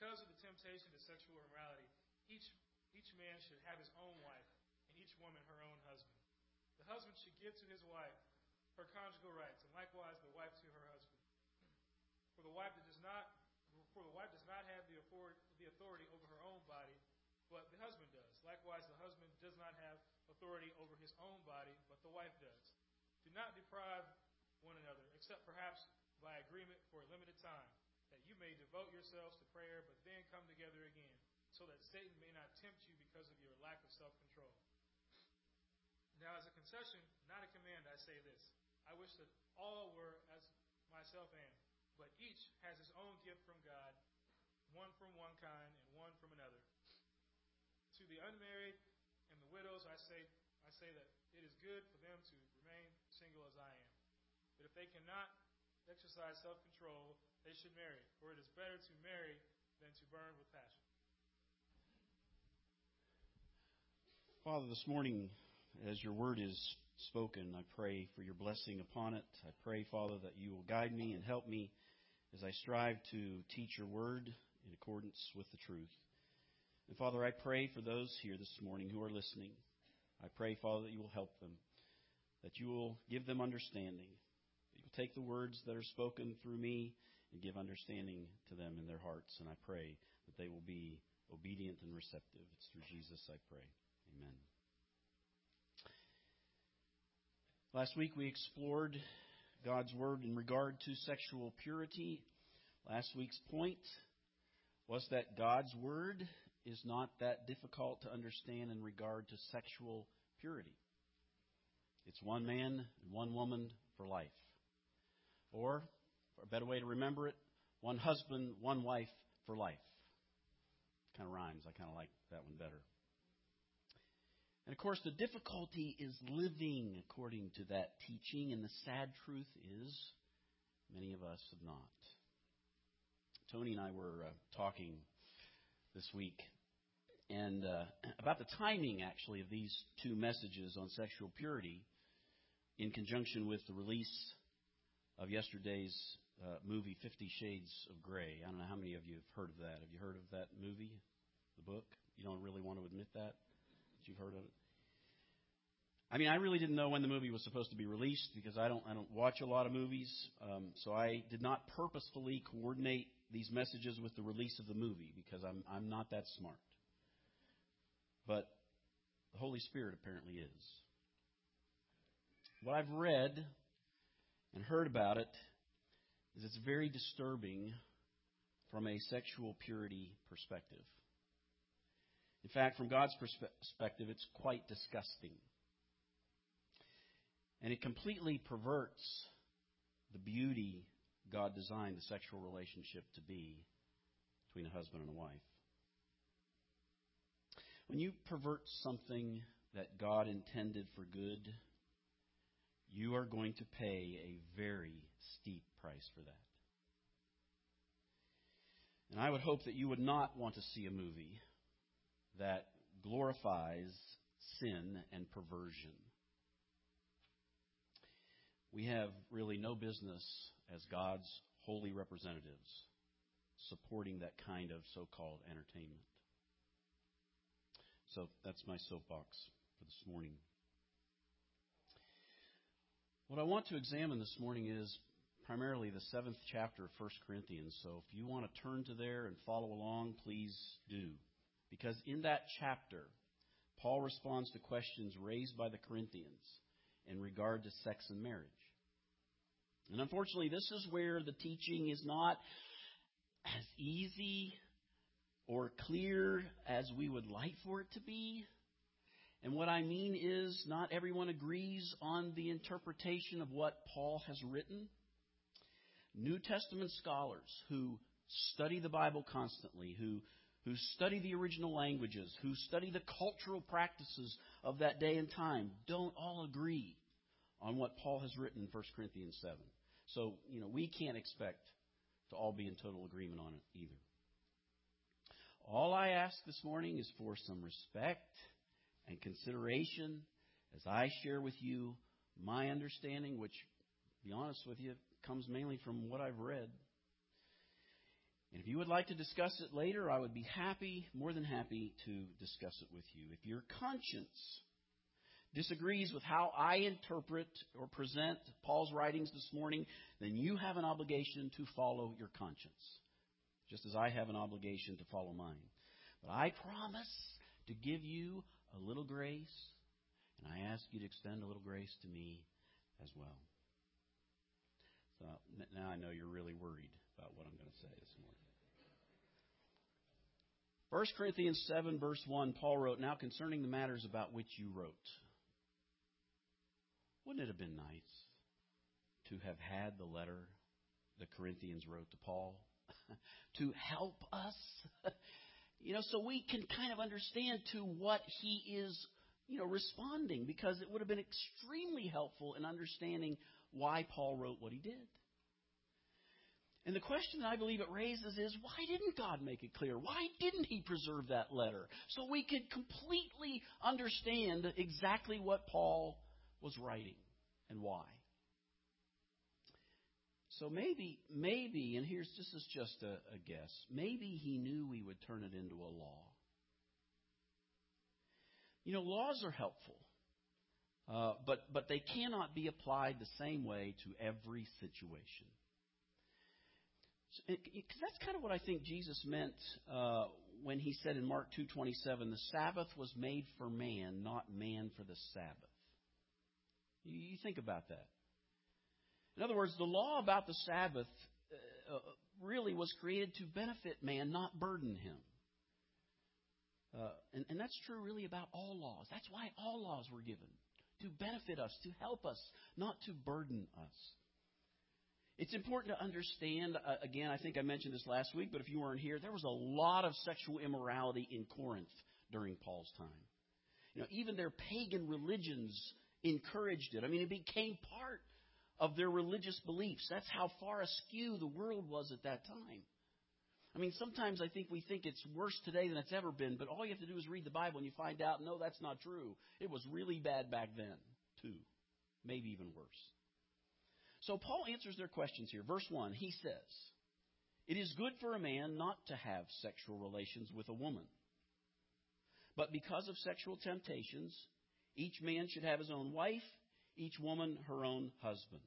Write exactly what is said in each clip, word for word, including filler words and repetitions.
because of the temptation to sexual immorality, each each man should have his own wife, and each woman her own husband. The husband should give to his wife her conjugal rights, and likewise the wife to her husband. For the wife that does not for the wife does not have the authority over her own body, but the husband does. Likewise, the husband does not have authority over his own body, but the wife does. Do not deprive one another, except perhaps by agreement for a limited time, that you may devote yourselves to prayer, but then come together again, so that Satan may not tempt you because of your lack of self-control. Now, as a concession, not a command, I say this. I wish that all were as myself am, but each has his own gift from God, one from one kind and one from another. To the unmarried and the widows, I say I say that it is good for them to remain single as I am. But if they cannot exercise self-control, they should marry, for it is better to marry than to burn with passion. Father, this morning, as your word is spoken, I pray for your blessing upon it. I pray, Father, that you will guide me and help me as I strive to teach your word in accordance with the truth. And, Father, I pray for those here this morning who are listening. I pray, Father, that you will help them, that you will give them understanding, that you will take the words that are spoken through me and give understanding to them in their hearts. And I pray that they will be obedient and receptive. It's through Jesus I pray. Amen. Last week we explored God's Word in regard to sexual purity. Last week's point was that God's Word is not that difficult to understand in regard to sexual purity. It's one man and one woman for life. Or, for a better way to remember it, one husband, one wife for life. Kind of rhymes. I kind of like that one better. And, of course, the difficulty is living according to that teaching, and the sad truth is many of us have not. Tony and I were uh, talking this week and uh, about the timing, actually, of these two messages on sexual purity in conjunction with the release of yesterday's uh, movie, Fifty Shades of Grey. I don't know how many of you have heard of that. Have you heard of that movie, the book? You don't really want to admit that, that you've heard of it? I mean, I really didn't know when the movie was supposed to be released because I don't I don't watch a lot of movies. Um, so I did not purposefully coordinate these messages with the release of the movie because I'm I'm not that smart. But the Holy Spirit apparently is. What I've read and heard about it is it's very disturbing from a sexual purity perspective. In fact, from God's perspective, it's quite disgusting. And it completely perverts the beauty God designed the sexual relationship to be between a husband and a wife. When you pervert something that God intended for good, you are going to pay a very steep price for that. And I would hope that you would not want to see a movie that glorifies sin and perversion. We have really no business as God's holy representatives supporting that kind of so-called entertainment. So that's my soapbox for this morning. What I want to examine this morning is primarily the seventh chapter of First Corinthians. So if you want to turn to there and follow along, please do. Because in that chapter, Paul responds to questions raised by the Corinthians in regard to sex and marriage. And unfortunately, this is where the teaching is not as easy or clear as we would like for it to be. And what I mean is not everyone agrees on the interpretation of what Paul has written. New Testament scholars who study the Bible constantly, who who study the original languages, who study the cultural practices of that day and time, don't all agree on what Paul has written in First Corinthians seven. So, you know, we can't expect to all be in total agreement on it either. All I ask this morning is for some respect and consideration as I share with you my understanding, which, to be honest with you, comes mainly from what I've read. And if you would like to discuss it later, I would be happy, more than happy, to discuss it with you. If your conscience disagrees with how I interpret or present Paul's writings this morning, then you have an obligation to follow your conscience, just as I have an obligation to follow mine. But I promise to give you a little grace, and I ask you to extend a little grace to me as well. So now I know you're really worried about what I'm going to say this morning. First Corinthians seven, verse one, Paul wrote, "Now concerning the matters about which you wrote." Wouldn't it have been nice to have had the letter the Corinthians wrote to Paul to help us? You know, so we can kind of understand to what he is, you know, responding, because it would have been extremely helpful in understanding why Paul wrote what he did. And the question that I believe it raises is, why didn't God make it clear? Why didn't he preserve that letter so we could completely understand exactly what Paul was writing and why? So maybe, maybe, and here's this is just a, a guess, maybe he knew we would turn it into a law. You know, laws are helpful, uh, but, but they cannot be applied the same way to every situation. Because that's kind of what I think Jesus meant uh, when he said in Mark two twenty-seven, "The Sabbath was made for man, not man for the Sabbath." You, you think about that. In other words, the law about the Sabbath uh, really was created to benefit man, not burden him. Uh, and, and that's true really about all laws. That's why all laws were given, to benefit us, to help us, not to burden us. It's important to understand, uh, again, I think I mentioned this last week, but if you weren't here, there was a lot of sexual immorality in Corinth during Paul's time. You know, even their pagan religions encouraged it. I mean, it became part of their religious beliefs. That's how far askew the world was at that time. I mean, sometimes I think we think it's worse today than it's ever been, but all you have to do is read the Bible and you find out, no, that's not true. It was really bad back then, too. Maybe even worse. So Paul answers their questions here. Verse one, he says, "It is good for a man not to have sexual relations with a woman. But because of sexual temptations, each man should have his own wife, each woman her own husband."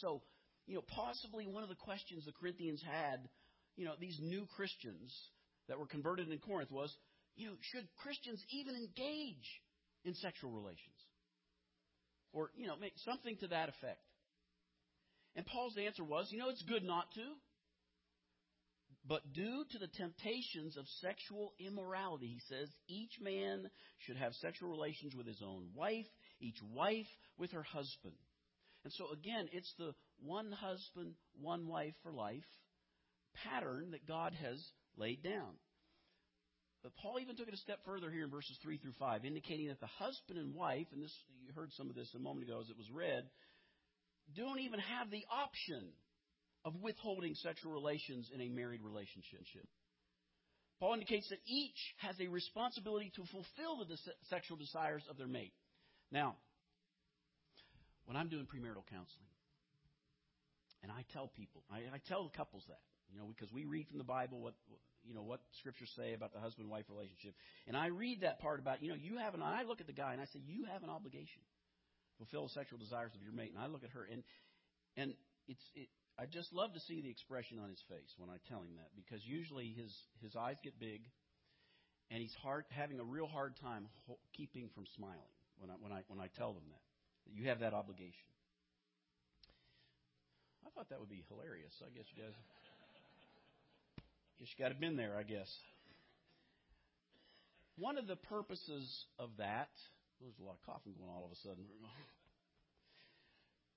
So, you know, possibly one of the questions the Corinthians had, you know, these new Christians that were converted in Corinth was, you know, should Christians even engage in sexual relations? Or, you know, make something to that effect. And Paul's answer was, you know, it's good not to. But due to the temptations of sexual immorality, he says, each man should have sexual relations with his own wife, each wife with her husband. And so, again, it's the one husband, one wife for life pattern that God has laid down. But Paul even took it a step further here in verses three through five, indicating that the husband and wife, and this you heard some of this a moment ago as it was read, don't even have the option of withholding sexual relations in a married relationship. Paul indicates that each has a responsibility to fulfill the sexual desires of their mate. Now, when I'm doing premarital counseling, and I tell people, I, I tell couples that, you know, because we read from the Bible what, you know, what scriptures say about the husband-wife relationship. And I read that part about, you know, you have an, I look at the guy and I say, you have an obligation. Fulfill the sexual desires of your mate. And I look at her, and and it's it, I just love to see the expression on his face when I tell him that, because usually his, his eyes get big, and he's hard having a real hard time ho- keeping from smiling when I when I when I tell them that, that you have that obligation. I thought that would be hilarious. I guess you guys, guess you got to have been there. I guess one of the purposes of that. There's a lot of coughing going on all of a sudden.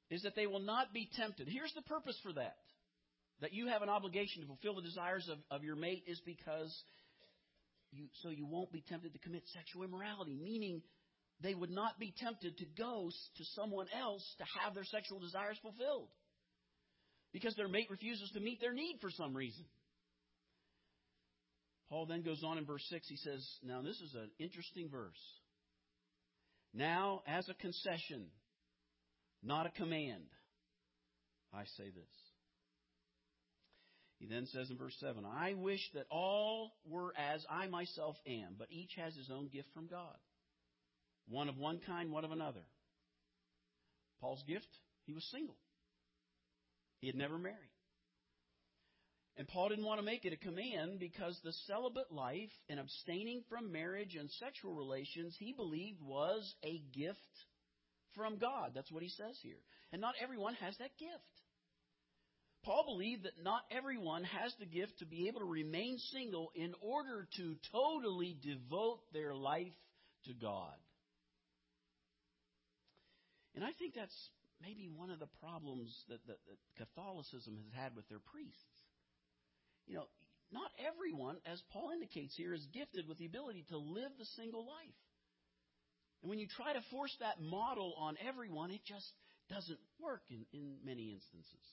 Is that they will not be tempted. Here's the purpose for that. That you have an obligation to fulfill the desires of, of your mate is because you so you won't be tempted to commit sexual immorality. Meaning they would not be tempted to go to someone else to have their sexual desires fulfilled. Because their mate refuses to meet their need for some reason. Paul then goes on in verse six. He says, now this is an interesting verse. "Now, as a concession, not a command, I say this." He then says in verse seven, I wish that all were as I myself am, but each has his own gift from God. One of one kind, one of another. Paul's gift, he was single. He had never married. And Paul didn't want to make it a command because the celibate life and abstaining from marriage and sexual relations, he believed, was a gift from God. That's what he says here. And not everyone has that gift. Paul believed that not everyone has the gift to be able to remain single in order to totally devote their life to God. And I think that's maybe one of the problems that, that, that Catholicism has had with their priests. You know, not everyone, as Paul indicates here, is gifted with the ability to live the single life. And when you try to force that model on everyone, it just doesn't work in, in many instances.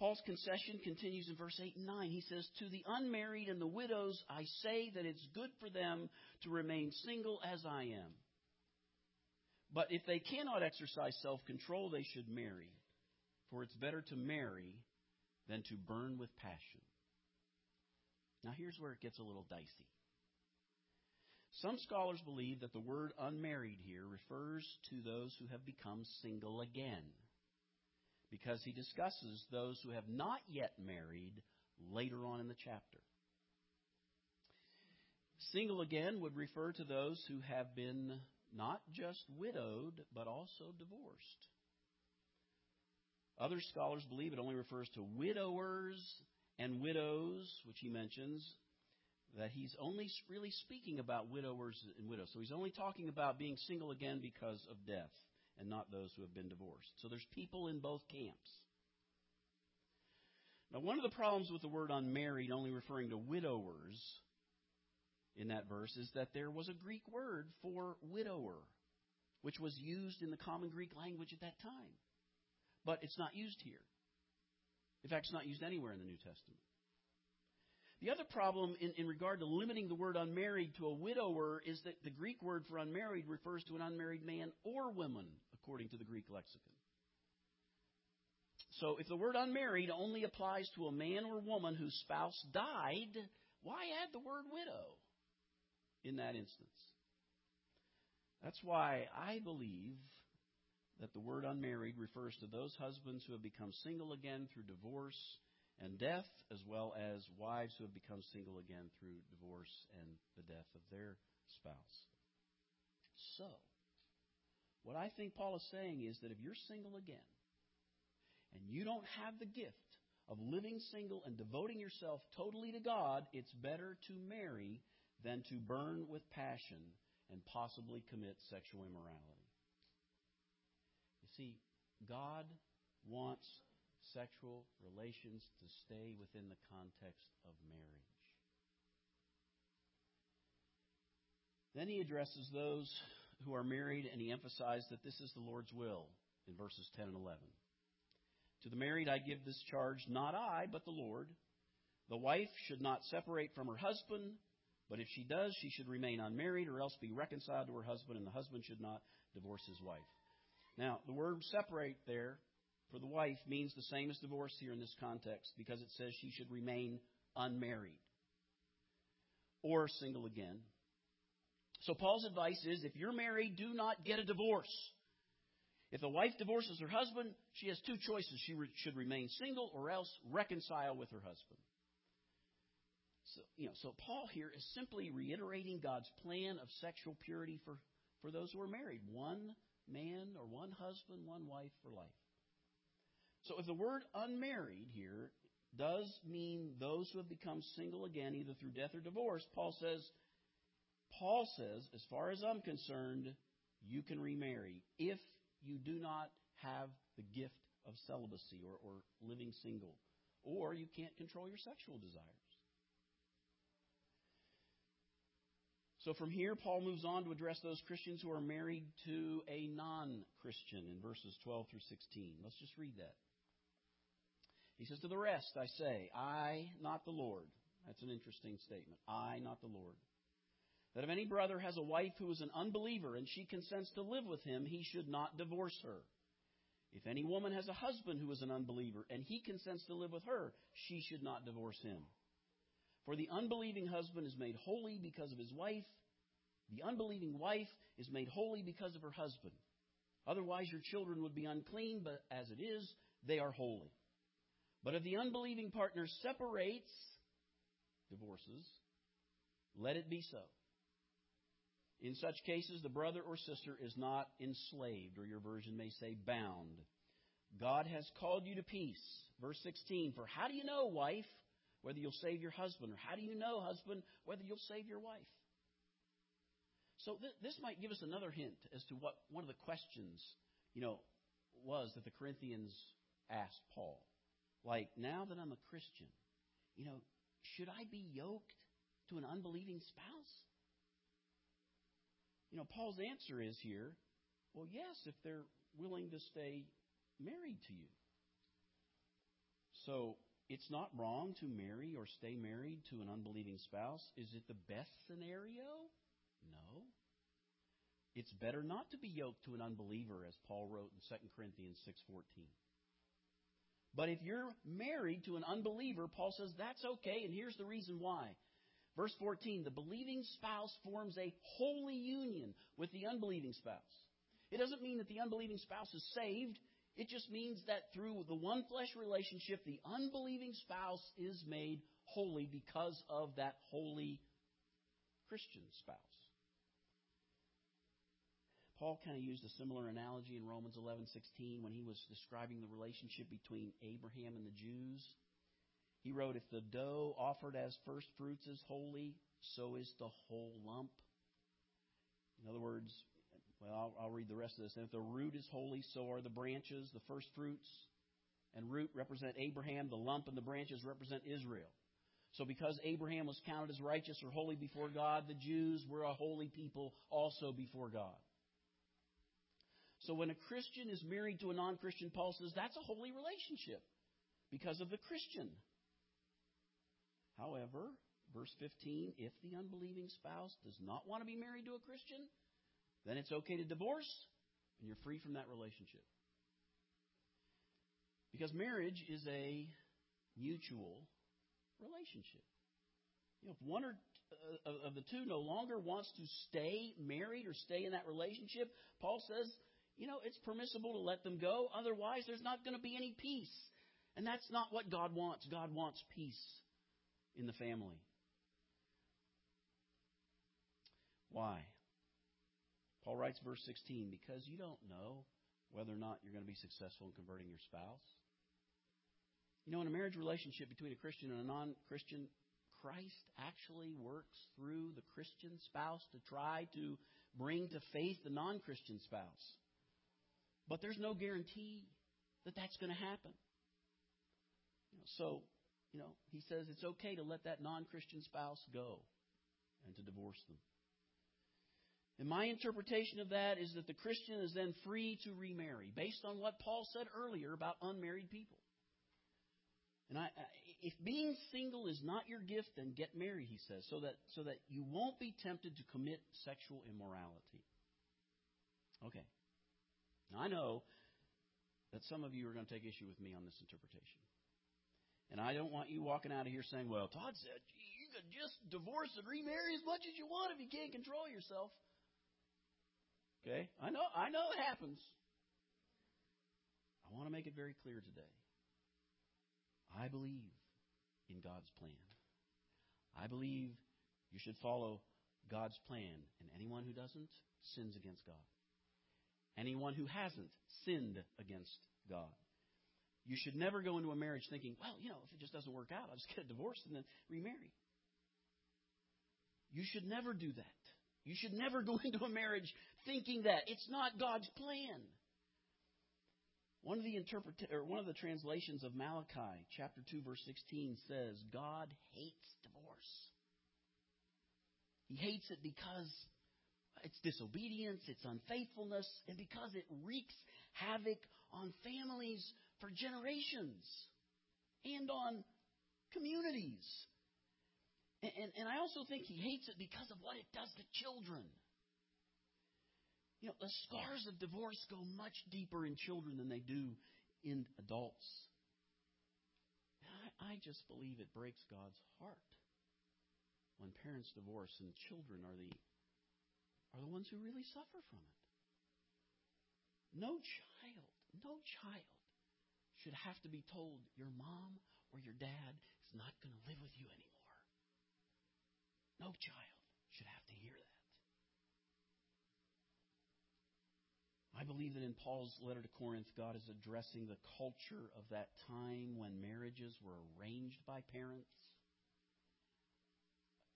Paul's concession continues in verse eight and nine. He says, to the unmarried and the widows, I say that it's good for them to remain single as I am. But if they cannot exercise self-control, they should marry. For it's better to marry than to burn with passion. Now here's where it gets a little dicey. Some scholars believe that the word unmarried here refers to those who have become single again, because he discusses those who have not yet married later on in the chapter. Single again would refer to those who have been not just widowed, but also divorced. Other scholars believe it only refers to widowers and widows, which he mentions, that he's only really speaking about widowers and widows. So he's only talking about being single again because of death and not those who have been divorced. So there's people in both camps. Now, one of the problems with the word unmarried only referring to widowers in that verse is that there was a Greek word for widower, which was used in the common Greek language at that time. But it's not used here. In fact, it's not used anywhere in the New Testament. The other problem in, in regard to limiting the word unmarried to a widower is that the Greek word for unmarried refers to an unmarried man or woman, according to the Greek lexicon. So if the word unmarried only applies to a man or woman whose spouse died, why add the word widow in that instance? That's why I believe that the word unmarried refers to those husbands who have become single again through divorce and death, as well as wives who have become single again through divorce and the death of their spouse. So, what I think Paul is saying is that if you're single again, and you don't have the gift of living single and devoting yourself totally to God, it's better to marry than to burn with passion and possibly commit sexual immorality. You see, God wants sexual relations to stay within the context of marriage. Then he addresses those who are married, and he emphasized that this is the Lord's will in verses ten and eleven. To the married I give this charge, not I, but the Lord. The wife should not separate from her husband, but if she does, she should remain unmarried or else be reconciled to her husband, and the husband should not divorce his wife. Now, the word separate there for the wife means the same as divorce here in this context because it says she should remain unmarried or single again. So Paul's advice is if you're married, do not get a divorce. If the wife divorces her husband, she has two choices. She re- should remain single or else reconcile with her husband. So, you know, so Paul here is simply reiterating God's plan of sexual purity for, for those who are married. One man or one husband, one wife for life. So if the word unmarried here does mean those who have become single again, either through death or divorce, Paul says, Paul says, as far as I'm concerned, you can remarry if you do not have the gift of celibacy or, or living single, or you can't control your sexual desires. So from here, Paul moves on to address those Christians who are married to a non-Christian in verses twelve through sixteen. Let's just read that. He says, to the rest, I say, I, not the Lord. That's an interesting statement. I, not the Lord. That if any brother has a wife who is an unbeliever and she consents to live with him, he should not divorce her. If any woman has a husband who is an unbeliever and he consents to live with her, she should not divorce him. For the unbelieving husband is made holy because of his wife. The unbelieving wife is made holy because of her husband. Otherwise your children would be unclean, but as it is, they are holy. But if the unbelieving partner separates, divorces, let it be so. In such cases, the brother or sister is not enslaved, or your version may say bound. God has called you to peace. Verse sixteen, for how do you know, wife, whether you'll save your husband? Or how do you know, husband, whether you'll save your wife? So th- this might give us another hint as to what one of the questions, you know, was that the Corinthians asked Paul. Like, now that I'm a Christian, you know, should I be yoked to an unbelieving spouse? You know, Paul's answer is here, well, yes, if they're willing to stay married to you. So it's not wrong to marry or stay married to an unbelieving spouse. Is it the best scenario? No. It's better not to be yoked to an unbeliever, as Paul wrote in Second Corinthians six fourteen. But if you're married to an unbeliever, Paul says that's okay, and here's the reason why. Verse fourteen, the believing spouse forms a holy union with the unbelieving spouse. It doesn't mean that the unbelieving spouse is saved. It just means that through the one flesh relationship, the unbelieving spouse is made holy because of that holy Christian spouse. Paul kind of used a similar analogy in Romans eleven sixteen when he was describing the relationship between Abraham and the Jews. He wrote, if the dough offered as first fruits is holy, so is the whole lump. In other words, well, I'll, I'll read the rest of this. And if the root is holy, so are the branches, the first fruits. And root represent Abraham, the lump and the branches represent Israel. So because Abraham was counted as righteous or holy before God, the Jews were a holy people also before God. So when a Christian is married to a non-Christian, Paul says that's a holy relationship because of the Christian. However, verse fifteen, if the unbelieving spouse does not want to be married to a Christian, then it's okay to divorce and you're free from that relationship. Because marriage is a mutual relationship. You know, if one or uh, of the two no longer wants to stay married or stay in that relationship, Paul says, you know, it's permissible to let them go. Otherwise, there's not going to be any peace. And that's not what God wants. God wants peace in the family. Why? Paul writes verse sixteen, because you don't know whether or not you're going to be successful in converting your spouse. You know, in a marriage relationship between a Christian and a non-Christian, Christ actually works through the Christian spouse to try to bring to faith the non-Christian spouse. But there's no guarantee that that's going to happen. You know, so, you know, he says it's okay to let that non-Christian spouse go and to divorce them. And my interpretation of that is that the Christian is then free to remarry, based on what Paul said earlier about unmarried people. And I, I, if being single is not your gift, then get married, he says, so that so that you won't be tempted to commit sexual immorality. Okay. Now, I know that some of you are going to take issue with me on this interpretation. And I don't want you walking out of here saying, well, Todd said, you could just divorce and remarry as much as you want if you can't control yourself. Okay? I know, I know it happens. I want to make it very clear today. I believe in God's plan. I believe you should follow God's plan. And anyone who doesn't sins against God. Anyone who hasn't sinned against God. You should never go into a marriage thinking, well, you know, if it just doesn't work out, I'll just get a divorce and then remarry. You should never do that. You should never go into a marriage thinking that. It's not God's plan. One of the interpret- or one of the translations of Malachi, chapter two, verse sixteen says, God hates divorce. He hates it because it's disobedience, it's unfaithfulness, and because it wreaks havoc on families for generations and on communities. And, and, and I also think he hates it because of what it does to children. You know, the scars of divorce go much deeper in children than they do in adults. I just believe it breaks God's heart when parents divorce and children are the are the ones who really suffer from it. No child, no child should have to be told your mom or your dad is not going to live with you anymore. No child should have to hear that. I believe that in Paul's letter to Corinth, God is addressing the culture of that time when marriages were arranged by parents.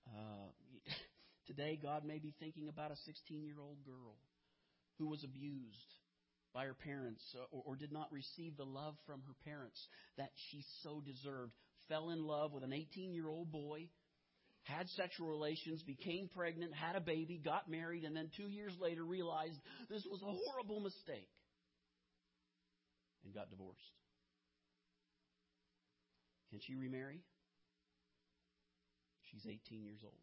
Uh, today, God may be thinking about a sixteen-year-old girl who was abused by her parents or, or did not receive the love from her parents that she so deserved, fell in love with an eighteen-year-old boy, had sexual relations, became pregnant, had a baby, got married, and then two years later realized this was a horrible mistake and got divorced. Can she remarry? She's eighteen years old.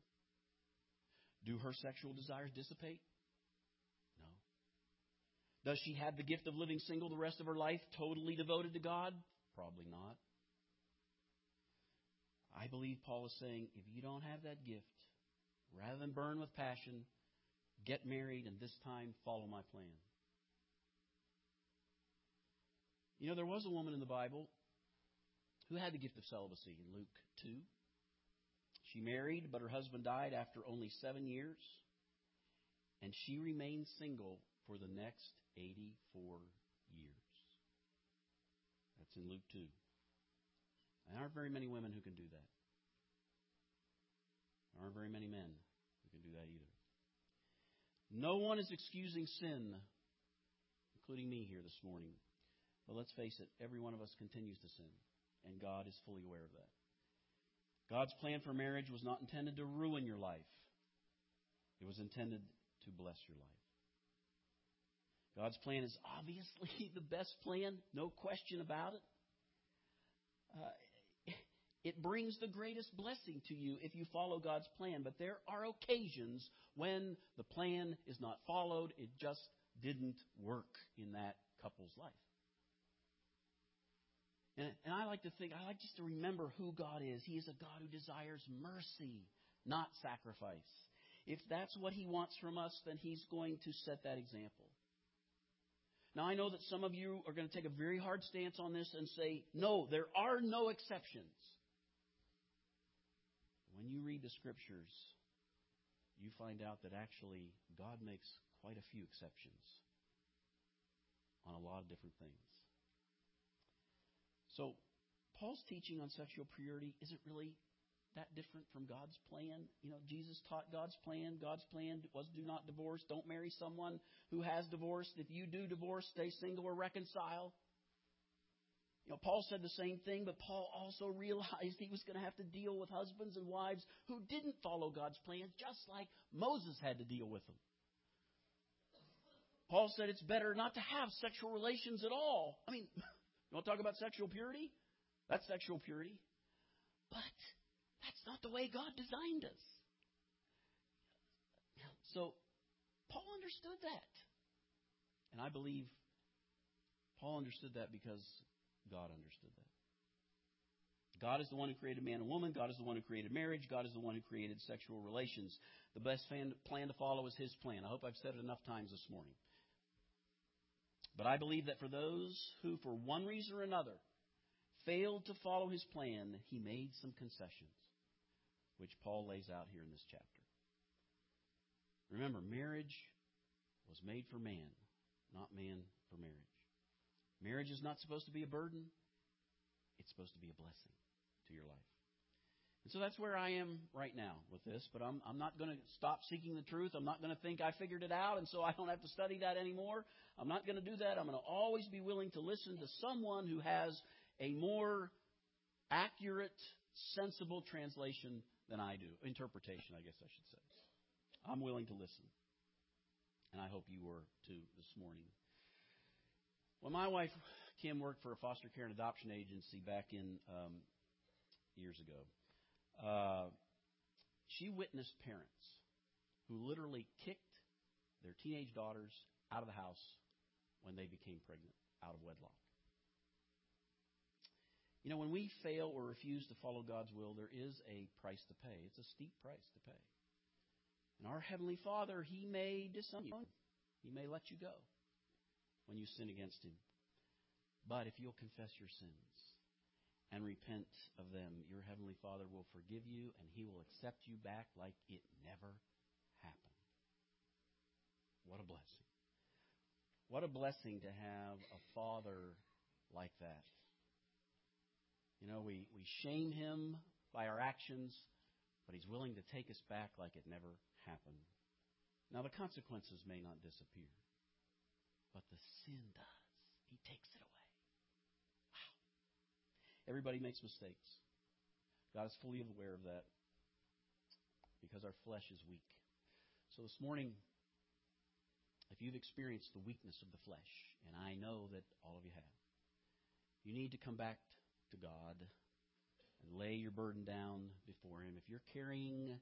Do her sexual desires dissipate? No. Does she have the gift of living single the rest of her life, totally devoted to God? Probably not. I believe Paul is saying, if you don't have that gift, rather than burn with passion, get married and this time follow my plan. You know, there was a woman in the Bible who had the gift of celibacy in Luke two. She married, but her husband died after only seven years. And she remained single for the next eighty-four years. That's in Luke two. There aren't very many women who can do that. There aren't very many men who can do that either. No one is excusing sin, including me here this morning. But let's face it, every one of us continues to sin, and God is fully aware of that. God's plan for marriage was not intended to ruin your life. It was intended to bless your life. God's plan is obviously the best plan, no question about it. Uh, it brings the greatest blessing to you if you follow God's plan. But there are occasions when the plan is not followed. It just didn't work in that couple's life. And, and I like to think, I like just to remember who God is. He is a God who desires mercy, not sacrifice. If that's what He wants from us, then He's going to set that example. Now, I know that some of you are going to take a very hard stance on this and say, no, there are no exceptions. When you read the Scriptures, you find out that actually God makes quite a few exceptions on a lot of different things. So Paul's teaching on sexual purity isn't really that different from God's plan. You know, Jesus taught God's plan. God's plan was do not divorce. Don't marry someone who has divorced. If you do divorce, stay single or reconcile. You know, Paul said the same thing, but Paul also realized he was going to have to deal with husbands and wives who didn't follow God's plan, just like Moses had to deal with them. Paul said it's better not to have sexual relations at all. I mean, you want to talk about sexual purity? That's sexual purity. But that's not the way God designed us. So Paul understood that. And I believe Paul understood that because God understood that. God is the one who created man and woman. God is the one who created marriage. God is the one who created sexual relations. The best plan to follow is His plan. I hope I've said it enough times this morning. But I believe that for those who, for one reason or another, failed to follow His plan, He made some concessions, which Paul lays out here in this chapter. Remember, marriage was made for man, not man for marriage. Marriage is not supposed to be a burden. It's supposed to be a blessing to your life. And so that's where I am right now with this, but I'm, I'm not going to stop seeking the truth. I'm not going to think I figured it out, and so I don't have to study that anymore. I'm not going to do that. I'm going to always be willing to listen to someone who has a more accurate, sensible translation than I do. Interpretation, I guess I should say. I'm willing to listen. And I hope you were too this morning. When my wife, Kim, worked for a foster care and adoption agency back in um, years ago, uh, she witnessed parents who literally kicked, their teenage daughters out of the house when they became pregnant out of wedlock. You know, when we fail or refuse to follow God's will, there is a price to pay. It's a steep price to pay. And our Heavenly Father, He may disown you. He may let you go when you sin against Him. But if you'll confess your sins and repent of them, your Heavenly Father will forgive you and He will accept you back like it never happened. What a blessing. What a blessing to have a Father like that. You know, we, we shame Him by our actions, but He's willing to take us back like it never happened. Now, the consequences may not disappear, but the sin does. He takes it away. Wow. Everybody makes mistakes. God is fully aware of that because our flesh is weak. So this morning, if you've experienced the weakness of the flesh, and I know that all of you have, you need to come back to God and lay your burden down before Him. If you're carrying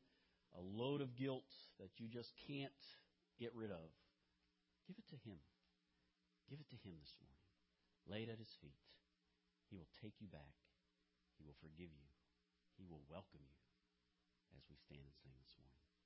a load of guilt that you just can't get rid of, give it to Him. Give it to Him this morning. Lay it at His feet. He will take you back. He will forgive you. He will welcome you as we stand and sing this morning.